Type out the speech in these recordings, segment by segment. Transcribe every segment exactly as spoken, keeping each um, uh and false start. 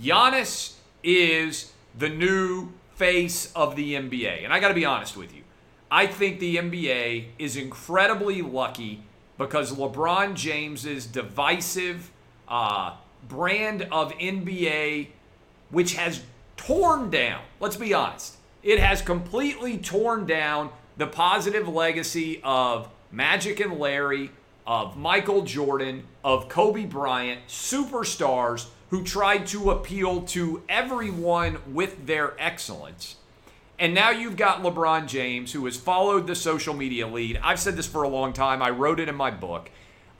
Giannis is the new face of the N B A. And I got to be honest with you. I think the N B A is incredibly lucky because LeBron James's divisive uh, brand of N B A, which has torn down, let's be honest, it has completely torn down the positive legacy of Magic and Larry, of Michael Jordan, of Kobe Bryant, superstars who tried to appeal to everyone with their excellence. And now you've got LeBron James, who has followed the social media lead. I've said this for a long time. I wrote it in my book.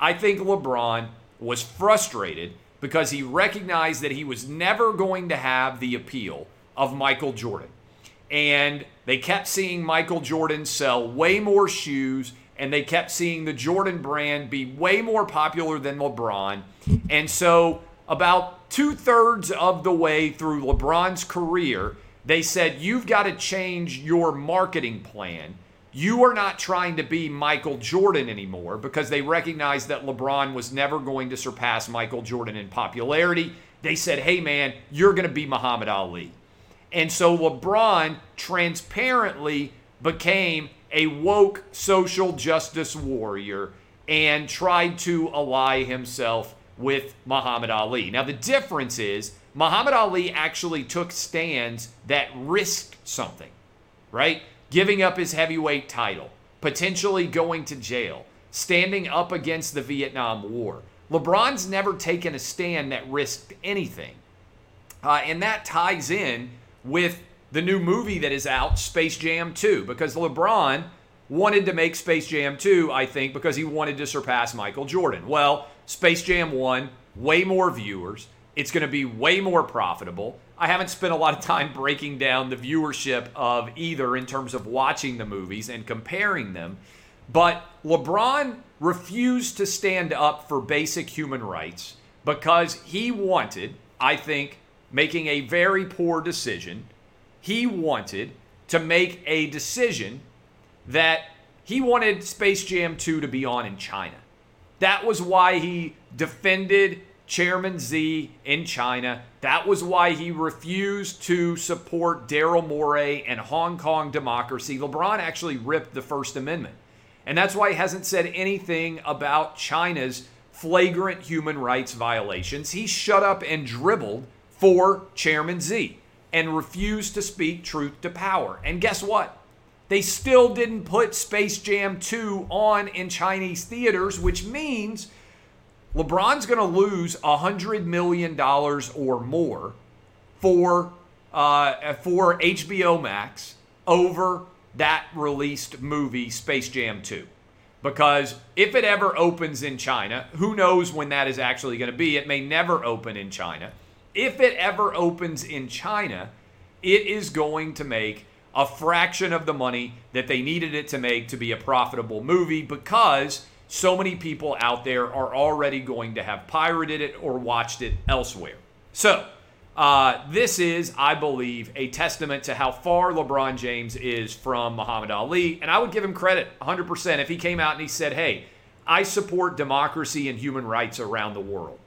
I think LeBron was frustrated because he recognized that he was never going to have the appeal of Michael Jordan. And they kept seeing Michael Jordan sell way more shoes, and they kept seeing the Jordan brand be way more popular than LeBron. And so about two-thirds of the way through LeBron's career, they said, you've got to change your marketing plan. You are not trying to be Michael Jordan anymore, because they recognized that LeBron was never going to surpass Michael Jordan in popularity. They said, hey, man, you're going to be Muhammad Ali. And so LeBron transparently became a woke social justice warrior and tried to ally himself with Muhammad Ali. Now, the difference is Muhammad Ali actually took stands that risked something, right? Giving up his heavyweight title, potentially going to jail, standing up against the Vietnam War. LeBron's never taken a stand that risked anything. Uh, and that ties in with the new movie that is out, Space Jam two, because LeBron wanted to make Space Jam two, I think, because he wanted to surpass Michael Jordan. Well, Space Jam one, way more viewers. It's going to be way more profitable. I haven't spent a lot of time breaking down the viewership of either in terms of watching the movies and comparing them. But LeBron refused to stand up for basic human rights because he wanted, I think, making a very poor decision. He wanted to make a decision that he wanted Space Jam two to be on in China. That was why he defended Chairman Xi in China. That was why he refused to support Daryl Morey and Hong Kong democracy. LeBron actually ripped the First Amendment. And that's why he hasn't said anything about China's flagrant human rights violations. He shut up and dribbled for Chairman Xi and refused to speak truth to power. And guess what? They still didn't put Space Jam two on in Chinese theaters, which means LeBron's going to lose one hundred million dollars or more for uh, for H B O Max over that released movie, Space Jam two. Because if it ever opens in China, who knows when that is actually going to be? It may never open in China. If it ever opens in China, it is going to make a fraction of the money that they needed it to make to be a profitable movie, because so many people out there are already going to have pirated it or watched it elsewhere. So uh, this is, I believe, a testament to how far LeBron James is from Muhammad Ali. And I would give him credit one hundred percent if he came out and he said, hey, I support democracy and human rights around the world,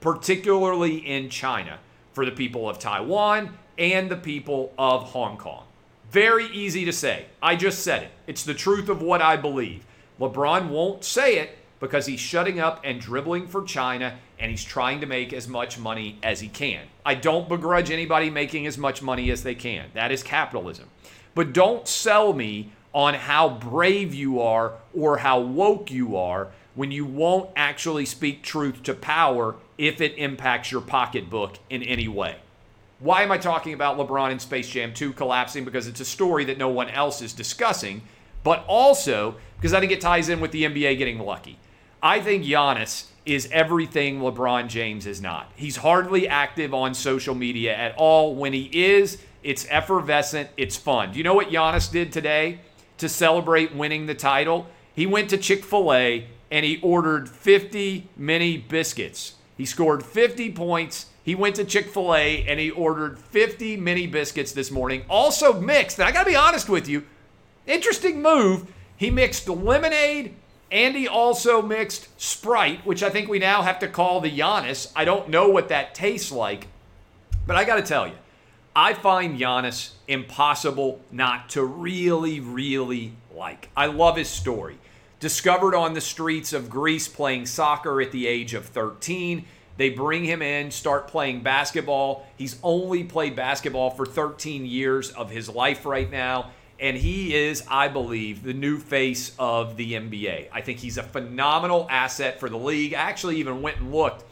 particularly in China, for the people of Taiwan and the people of Hong Kong. Very easy to say. I just said it. It's the truth of what I believe. LeBron won't say it because he's shutting up and dribbling for China, and he's trying to make as much money as he can. I don't begrudge anybody making as much money as they can. That is capitalism. But don't sell me on how brave you are or how woke you are when you won't actually speak truth to power if it impacts your pocketbook in any way. Why am I talking about LeBron and Space Jam two collapsing? Because it's a story that no one else is discussing, but also because I think it ties in with the N B A getting lucky. I think Giannis is everything LeBron James is not. He's hardly active on social media at all. When he is, it's effervescent, it's fun. Do you know what Giannis did today to celebrate winning the title? He went to Chick-fil-A and he ordered fifty mini biscuits. He scored fifty points. He went to Chick-fil-A and he ordered fifty mini biscuits this morning, also mixed. And I got to be honest with you, interesting move. He mixed lemonade and he also mixed Sprite, which I think we now have to call the Giannis. I don't know what that tastes like, but I got to tell you, I find Giannis impossible not to really, really like. I love his story. Discovered on the streets of Greece playing soccer at the age of thirteen. They bring him in, start playing basketball. He's only played basketball for thirteen years of his life right now, and he is, I believe, the new face of the N B A. I think he's a phenomenal asset for the league. I actually even went and looked.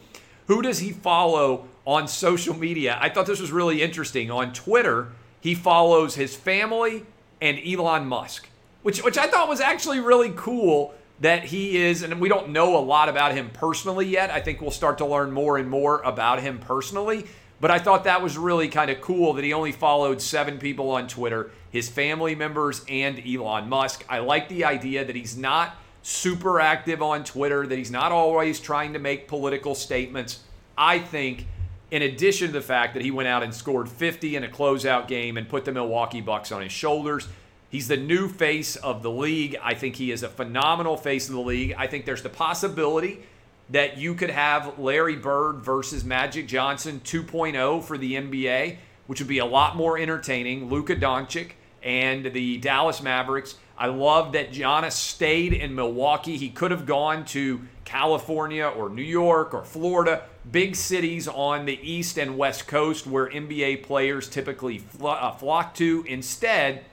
Who does he follow on social media? I thought this was really interesting. On Twitter, he follows his family and Elon Musk, which, which I thought was actually really cool. That he is, and we don't know a lot about him personally yet. I think we'll start to learn more and more about him personally. But I thought that was really kind of cool that he only followed seven people on Twitter, his family members and Elon Musk. I like the idea that he's not super active on Twitter, that he's not always trying to make political statements. I think, in addition to the fact that he went out and scored fifty in a closeout game and put the Milwaukee Bucks on his shoulders, he's the new face of the league. I think he is a phenomenal face of the league. I think there's the possibility that you could have Larry Bird versus Magic Johnson two point oh for the N B A, which would be a lot more entertaining. Luka Doncic and the Dallas Mavericks. I love that Giannis stayed in Milwaukee. He could have gone to California or New York or Florida, big cities on the East and West Coast where N B A players typically flock to. Instead,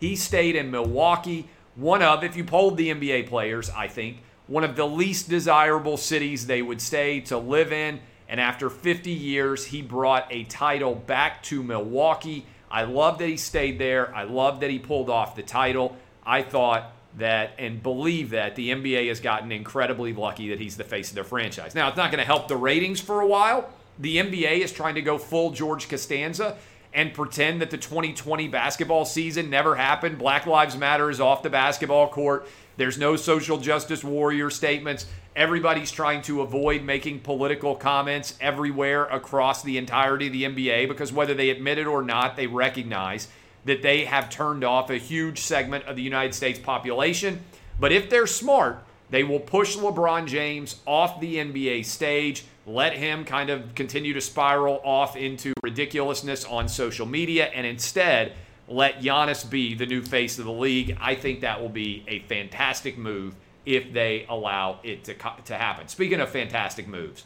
he stayed in Milwaukee, one of, if you polled the N B A players, I think, one of the least desirable cities they would stay to live in. And after fifty years, he brought a title back to Milwaukee. I love that he stayed there. I love that he pulled off the title. I thought that and believe that the N B A has gotten incredibly lucky that he's the face of their franchise. Now, it's not going to help the ratings for a while. The N B A is trying to go full George Costanza and pretend that the twenty twenty basketball season never happened. Black Lives Matter is off the basketball court. There's no social justice warrior statements. Everybody's trying to avoid making political comments everywhere across the entirety of the N B A because whether they admit it or not, they recognize that they have turned off a huge segment of the United States population. But if they're smart, they will push LeBron James off the N B A stage, let him kind of continue to spiral off into ridiculousness on social media, and instead let Giannis be the new face of the league. I think that will be a fantastic move if they allow it to, to happen. Speaking of fantastic moves,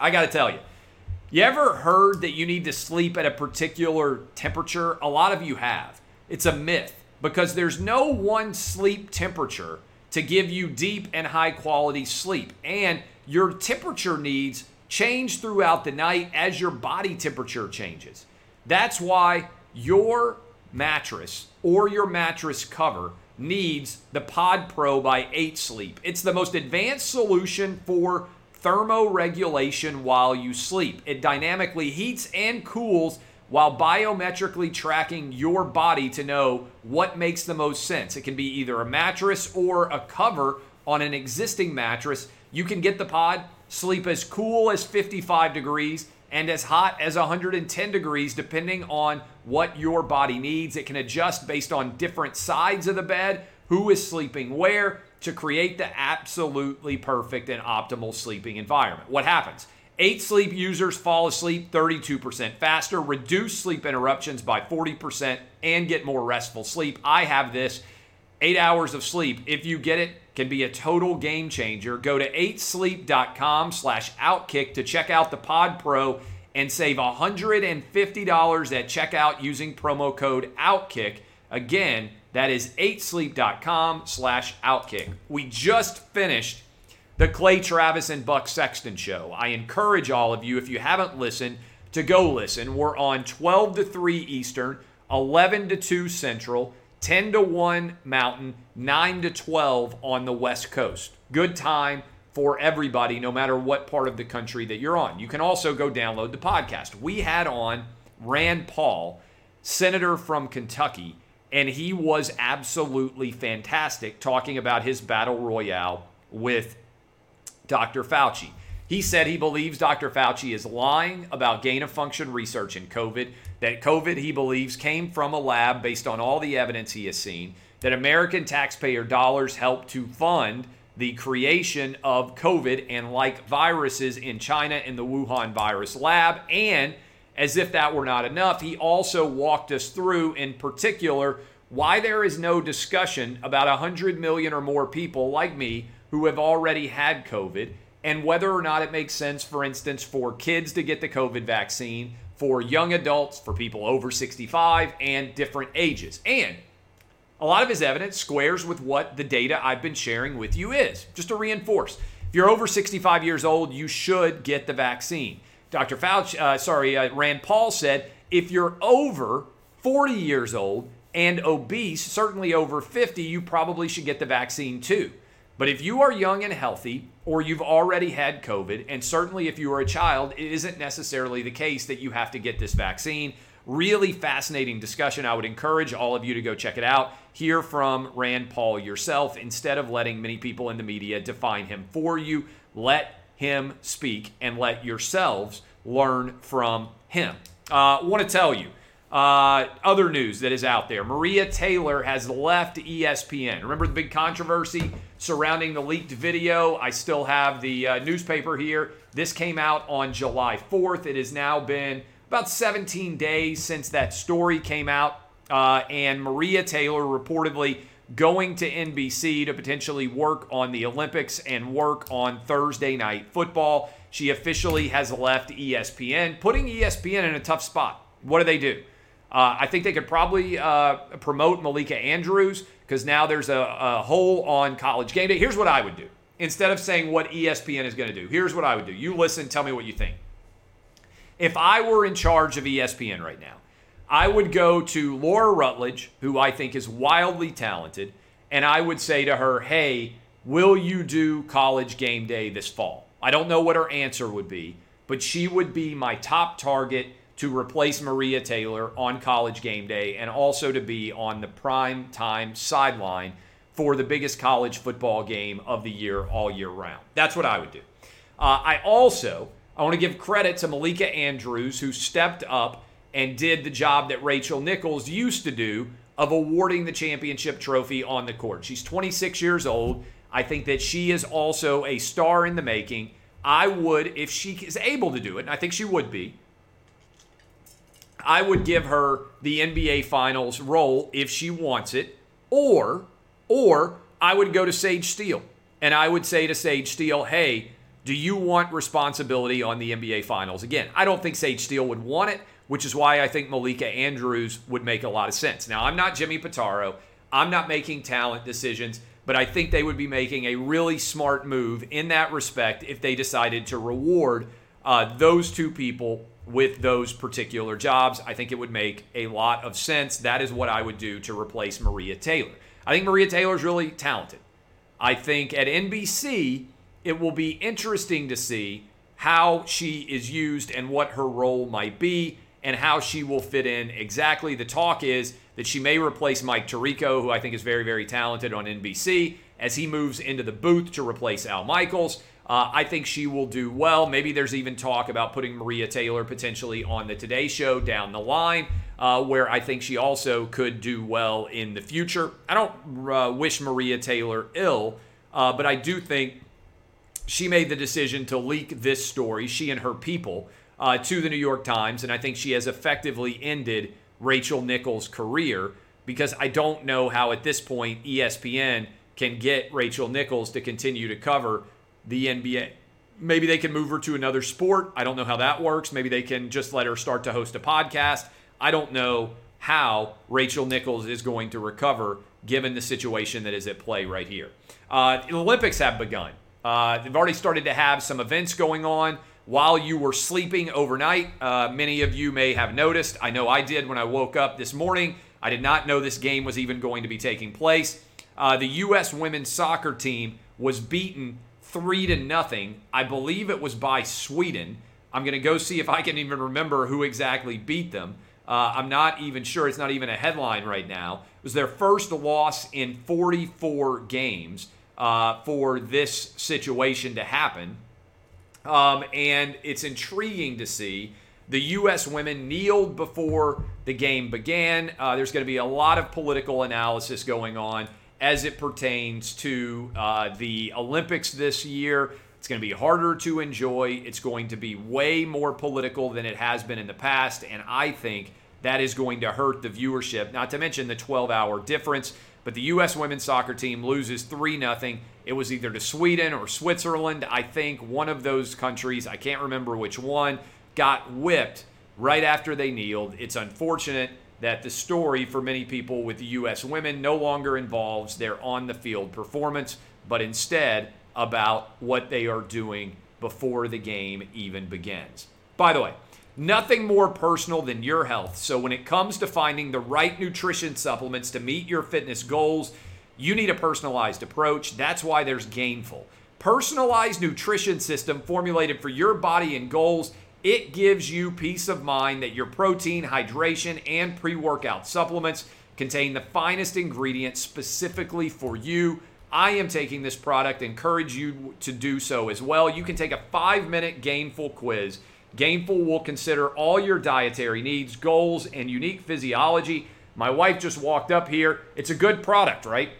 I got to tell you, you ever heard that you need to sleep at a particular temperature? A lot of you have. It's a myth because there's no one sleep temperature to give you deep and high quality sleep. And your temperature needs change throughout the night as your body temperature changes. That's why your mattress or your mattress cover needs the Pod Pro by Eight Sleep. It's the most advanced solution for thermoregulation while you sleep. It dynamically heats and cools while biometrically tracking your body to know what makes the most sense. It can be either a mattress or a cover on an existing mattress. You can get the pod, sleep as cool as fifty-five degrees and as hot as one hundred ten degrees, depending on what your body needs. It can adjust based on different sides of the bed, who is sleeping where, to create the absolutely perfect and optimal sleeping environment. What happens? Eight Sleep users fall asleep thirty-two percent faster, reduce sleep interruptions by forty percent, and get more restful sleep. I have this. Eight hours of sleep, if you get it, can be a total game changer. Go to eight sleep dot com slash outkick to check out the Pod Pro and save one hundred fifty dollars at checkout using promo code OUTKICK. Again, that is eight sleep dot com slash outkick. We just finished the Clay Travis and Buck Sexton show. I encourage all of you, if you haven't listened, to go listen. We're on twelve to three Eastern, eleven to two Central, ten to one Mountain, nine to twelve on the West Coast. Good time for everybody, no matter what part of the country that you're on. You can also go download the podcast. We had on Rand Paul, senator from Kentucky, and he was absolutely fantastic talking about his battle royale with Doctor Fauci. He said he believes Doctor Fauci is lying about gain-of-function research in COVID, that COVID, he believes, came from a lab based on all the evidence he has seen, that American taxpayer dollars helped to fund the creation of COVID and like viruses in China in the Wuhan virus lab, and as if that were not enough, he also walked us through, in particular, why there is no discussion about one hundred million or more people like me who have already had COVID, and whether or not it makes sense, for instance, for kids to get the COVID vaccine, for young adults, for people over sixty-five, and different ages. And a lot of his evidence squares with what the data I've been sharing with you is. Just to reinforce, if you're over sixty-five years old, you should get the vaccine. Doctor Fauci, uh, sorry, uh, Rand Paul said, if you're over forty years old and obese, certainly over fifty, you probably should get the vaccine too. But if you are young and healthy, or you've already had COVID, and certainly if you are a child, it isn't necessarily the case that you have to get this vaccine. Really fascinating discussion. I would encourage all of you to go check it out. Hear from Rand Paul yourself instead of letting many people in the media define him for you. Let him speak and let yourselves learn from him. I uh, want to tell you, uh, other news that is out there. Maria Taylor has left E S P N. Remember the big controversy surrounding the leaked video? I still have the uh, newspaper here. This came out on July fourth. It has now been about seventeen days since that story came out, uh, and Maria Taylor reportedly going to N B C to potentially work on the Olympics and work on Thursday Night Football. She officially has left E S P N, putting E S P N in a tough spot. What do they do? Uh, I think they could probably uh, promote Malika Andrews because now there's a, a hole on College game day. Here's what I would do. Instead of saying what E S P N is going to do, here's what I would do. You listen, tell me what you think. If I were in charge of E S P N right now, I would go to Laura Rutledge, who I think is wildly talented, and I would say to her, hey, will you do College game day this fall? I don't know what her answer would be, but she would be my top target to replace Maria Taylor on College game day and also to be on the prime time sideline for the biggest college football game of the year all year round. That's what I would do. Uh, I also, I want to give credit to Malika Andrews, who stepped up and did the job that Rachel Nichols used to do of awarding the championship trophy on the court. She's twenty-six years old. I think that she is also a star in the making. I would, if she is able to do it, and I think she would be, I would give her the N B A Finals role if she wants it, or, or I would go to Sage Steele, and I would say to Sage Steele, hey, do you want responsibility on the N B A Finals again? I don't think Sage Steele would want it, which is why I think Malika Andrews would make a lot of sense. Now, I'm not Jimmy Pitaro. I'm not making talent decisions, but I think they would be making a really smart move in that respect if they decided to reward uh, those two people with those particular jobs. I think it would make a lot of sense. That is what I would do to replace Maria Taylor. I think Maria Taylor is really talented. I think at N B C, it will be interesting to see how she is used and what her role might be and how she will fit in exactly. The talk is that she may replace Mike Tirico, who I think is very, very talented on N B C, as he moves into the booth to replace Al Michaels. Uh, I think she will do well. Maybe there's even talk about putting Maria Taylor potentially on the Today Show down the line, uh, where I think she also could do well in the future. I don't uh, wish Maria Taylor ill, uh, but I do think she made the decision to leak this story, she and her people, uh, to the New York Times, and I think she has effectively ended Rachel Nichols' career, because I don't know how at this point E S P N can get Rachel Nichols to continue to cover the N B A. Maybe they can move her to another sport. I don't know how that works. Maybe they can just let her start to host a podcast. I don't know how Rachel Nichols is going to recover given the situation that is at play right here. Uh, the Olympics have begun. Uh, they've already started to have some events going on while you were sleeping overnight. Uh, many of you may have noticed. I know I did when I woke up this morning. I did not know this game was even going to be taking place. Uh, the U S women's soccer team was beaten three to nothing. I believe it was by Sweden. I'm going to go see if I can even remember who exactly beat them. Uh, I'm not even sure. It's not even a headline right now. It was their first loss in forty-four games uh, for this situation to happen. Um, and it's intriguing to see. The U S women kneeled before the game began. Uh, there's going to be a lot of political analysis going on as it pertains to uh, the Olympics this year. It's going to be harder to enjoy. It's going to be way more political than it has been in the past, and I think that is going to hurt the viewership, not to mention the twelve-hour difference. But the U S women's soccer team loses three nothing. It was either to Sweden or Switzerland. I think one of those countries, I can't remember which one, got whipped right after they kneeled. It's unfortunate that the story for many people with the U S women no longer involves their on-the-field performance, but instead about what they are doing before the game even begins. By the way, nothing more personal than your health. So when it comes to finding the right nutrition supplements to meet your fitness goals, you need a personalized approach. That's why there's Gainful. Personalized nutrition system formulated for your body and goals. It gives you peace of mind that your protein, hydration, and pre-workout supplements contain the finest ingredients specifically for you. I am taking this product. Encourage you to do so as well. You can take a five-minute Gainful quiz. Gainful will consider all your dietary needs, goals, and unique physiology. My wife just walked up here. It's a good product, right?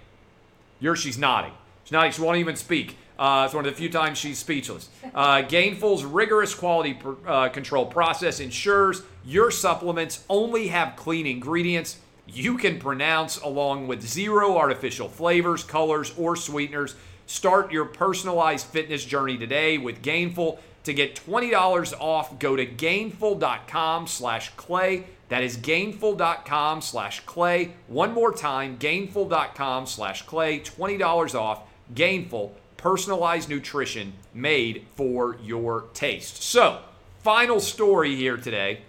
You're, she's nodding. She's nodding. She won't even speak. Uh, it's one of the few times she's speechless. Uh, Gainful's rigorous quality pr- uh, control process ensures your supplements only have clean ingredients you can pronounce, along with zero artificial flavors, colors, or sweeteners. Start your personalized fitness journey today with Gainful. To get twenty dollars off, go to gainful.com slash clay. That is gainful.com slash clay. One more time, gainful.com slash clay. twenty dollars off, Gainful. Personalized nutrition made for your taste. So, final story here today.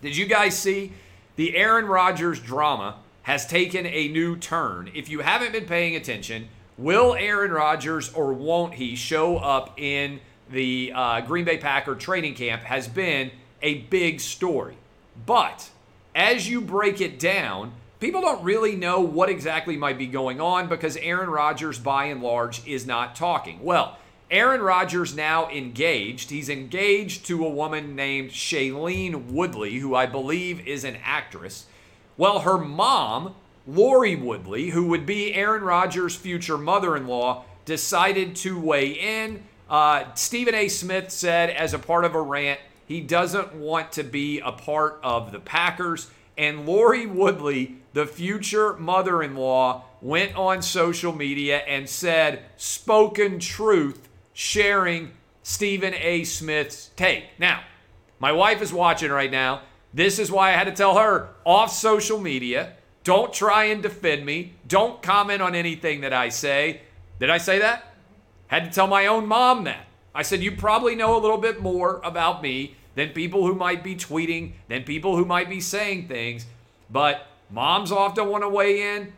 Did you guys see the Aaron Rodgers drama has taken a new turn? If you haven't been paying attention, will Aaron Rodgers or won't he show up in the uh, Green Bay Packer training camp has been a big story. But as you break it down, people don't really know what exactly might be going on because Aaron Rodgers, by and large, is not talking. Well, Aaron Rodgers now engaged. He's engaged to a woman named Shailene Woodley, who I believe is an actress. Well, her mom, Lori Woodley, who would be Aaron Rodgers' future mother-in-law, decided to weigh in. Uh, Stephen A. Smith said, as a part of a rant, he doesn't want to be a part of the Packers. And Lori Woodley, the future mother-in-law, went on social media and said, spoken truth, sharing Stephen A. Smith's take. Now, my wife is watching right now. This is why I had to tell her, off social media, don't try and defend me. Don't comment on anything that I say. Did I say that? Had to tell my own mom that. I said, you probably know a little bit more about me than people who might be tweeting, than people who might be saying things, but moms often want to weigh in.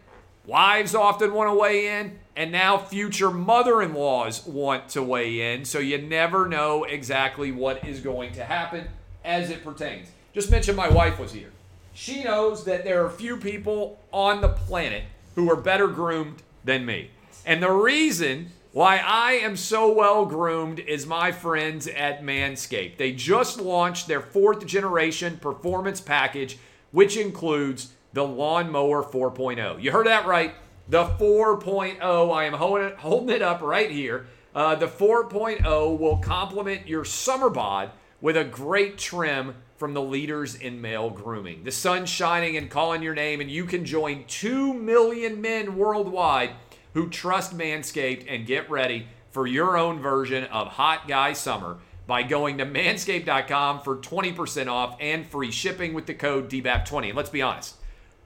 Wives often want to weigh in, and now future mother-in-laws want to weigh in, so you never know exactly what is going to happen as it pertains. Just mentioned my wife was here. She knows that there are few people on the planet who are better groomed than me. And the reason why I am so well groomed is my friends at Manscaped. They just launched their fourth generation performance package, which includes the Lawn Mower four point oh. You heard that right. The four point oh, I am holding it, holding it up right here. Uh, the four point oh will complement your summer bod with a great trim from the leaders in male grooming. The sun's shining and calling your name, and you can join two million men worldwide who trust Manscaped and get ready for your own version of Hot Guy Summer by going to manscaped dot com for twenty percent off and free shipping with the code D B A P twenty. And let's be honest,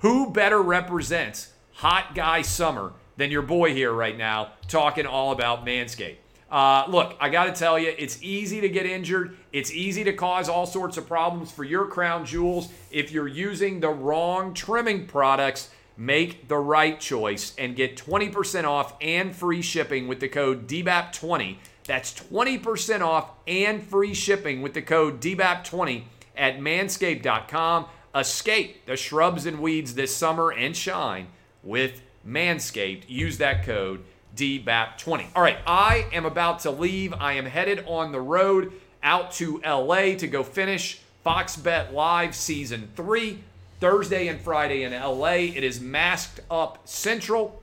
who better represents Hot Guy Summer than your boy here right now talking all about Manscaped? Uh, look, I got to tell you, it's easy to get injured. It's easy to cause all sorts of problems for your crown jewels if you're using the wrong trimming products. Make the right choice and get twenty percent off and free shipping with the code D B A P twenty. That's twenty percent off and free shipping with the code D B A P twenty at manscaped dot com. Escape the shrubs and weeds this summer and shine with Manscaped. Use that code D B A P twenty. All right, I am about to leave. I am headed on the road out to L A to go finish Fox Bet Live Season three, Thursday and Friday in L A. It is Masked Up Central.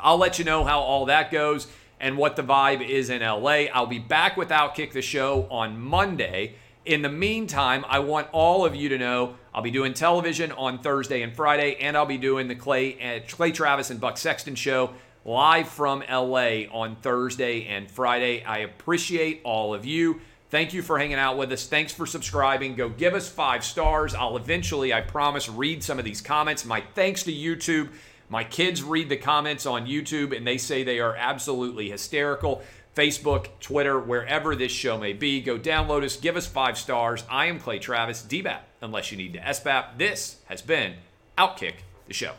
I'll let you know how all that goes and what the vibe is in L A. I'll be back with Outkick the Show on Monday. In the meantime, I want all of you to know I'll be doing television on Thursday and Friday, and I'll be doing the Clay, Clay Travis and Buck Sexton Show live from L A on Thursday and Friday. I appreciate all of you. Thank you for hanging out with us. Thanks for subscribing. Go give us five stars. I'll eventually, I promise, read some of these comments. My thanks to YouTube. My kids read the comments on YouTube, and they say they are absolutely hysterical. Facebook, Twitter, wherever this show may be, go download us. Give us five stars. I am Clay Travis, D B A P, unless you need to S B A P. This has been Outkick the Show.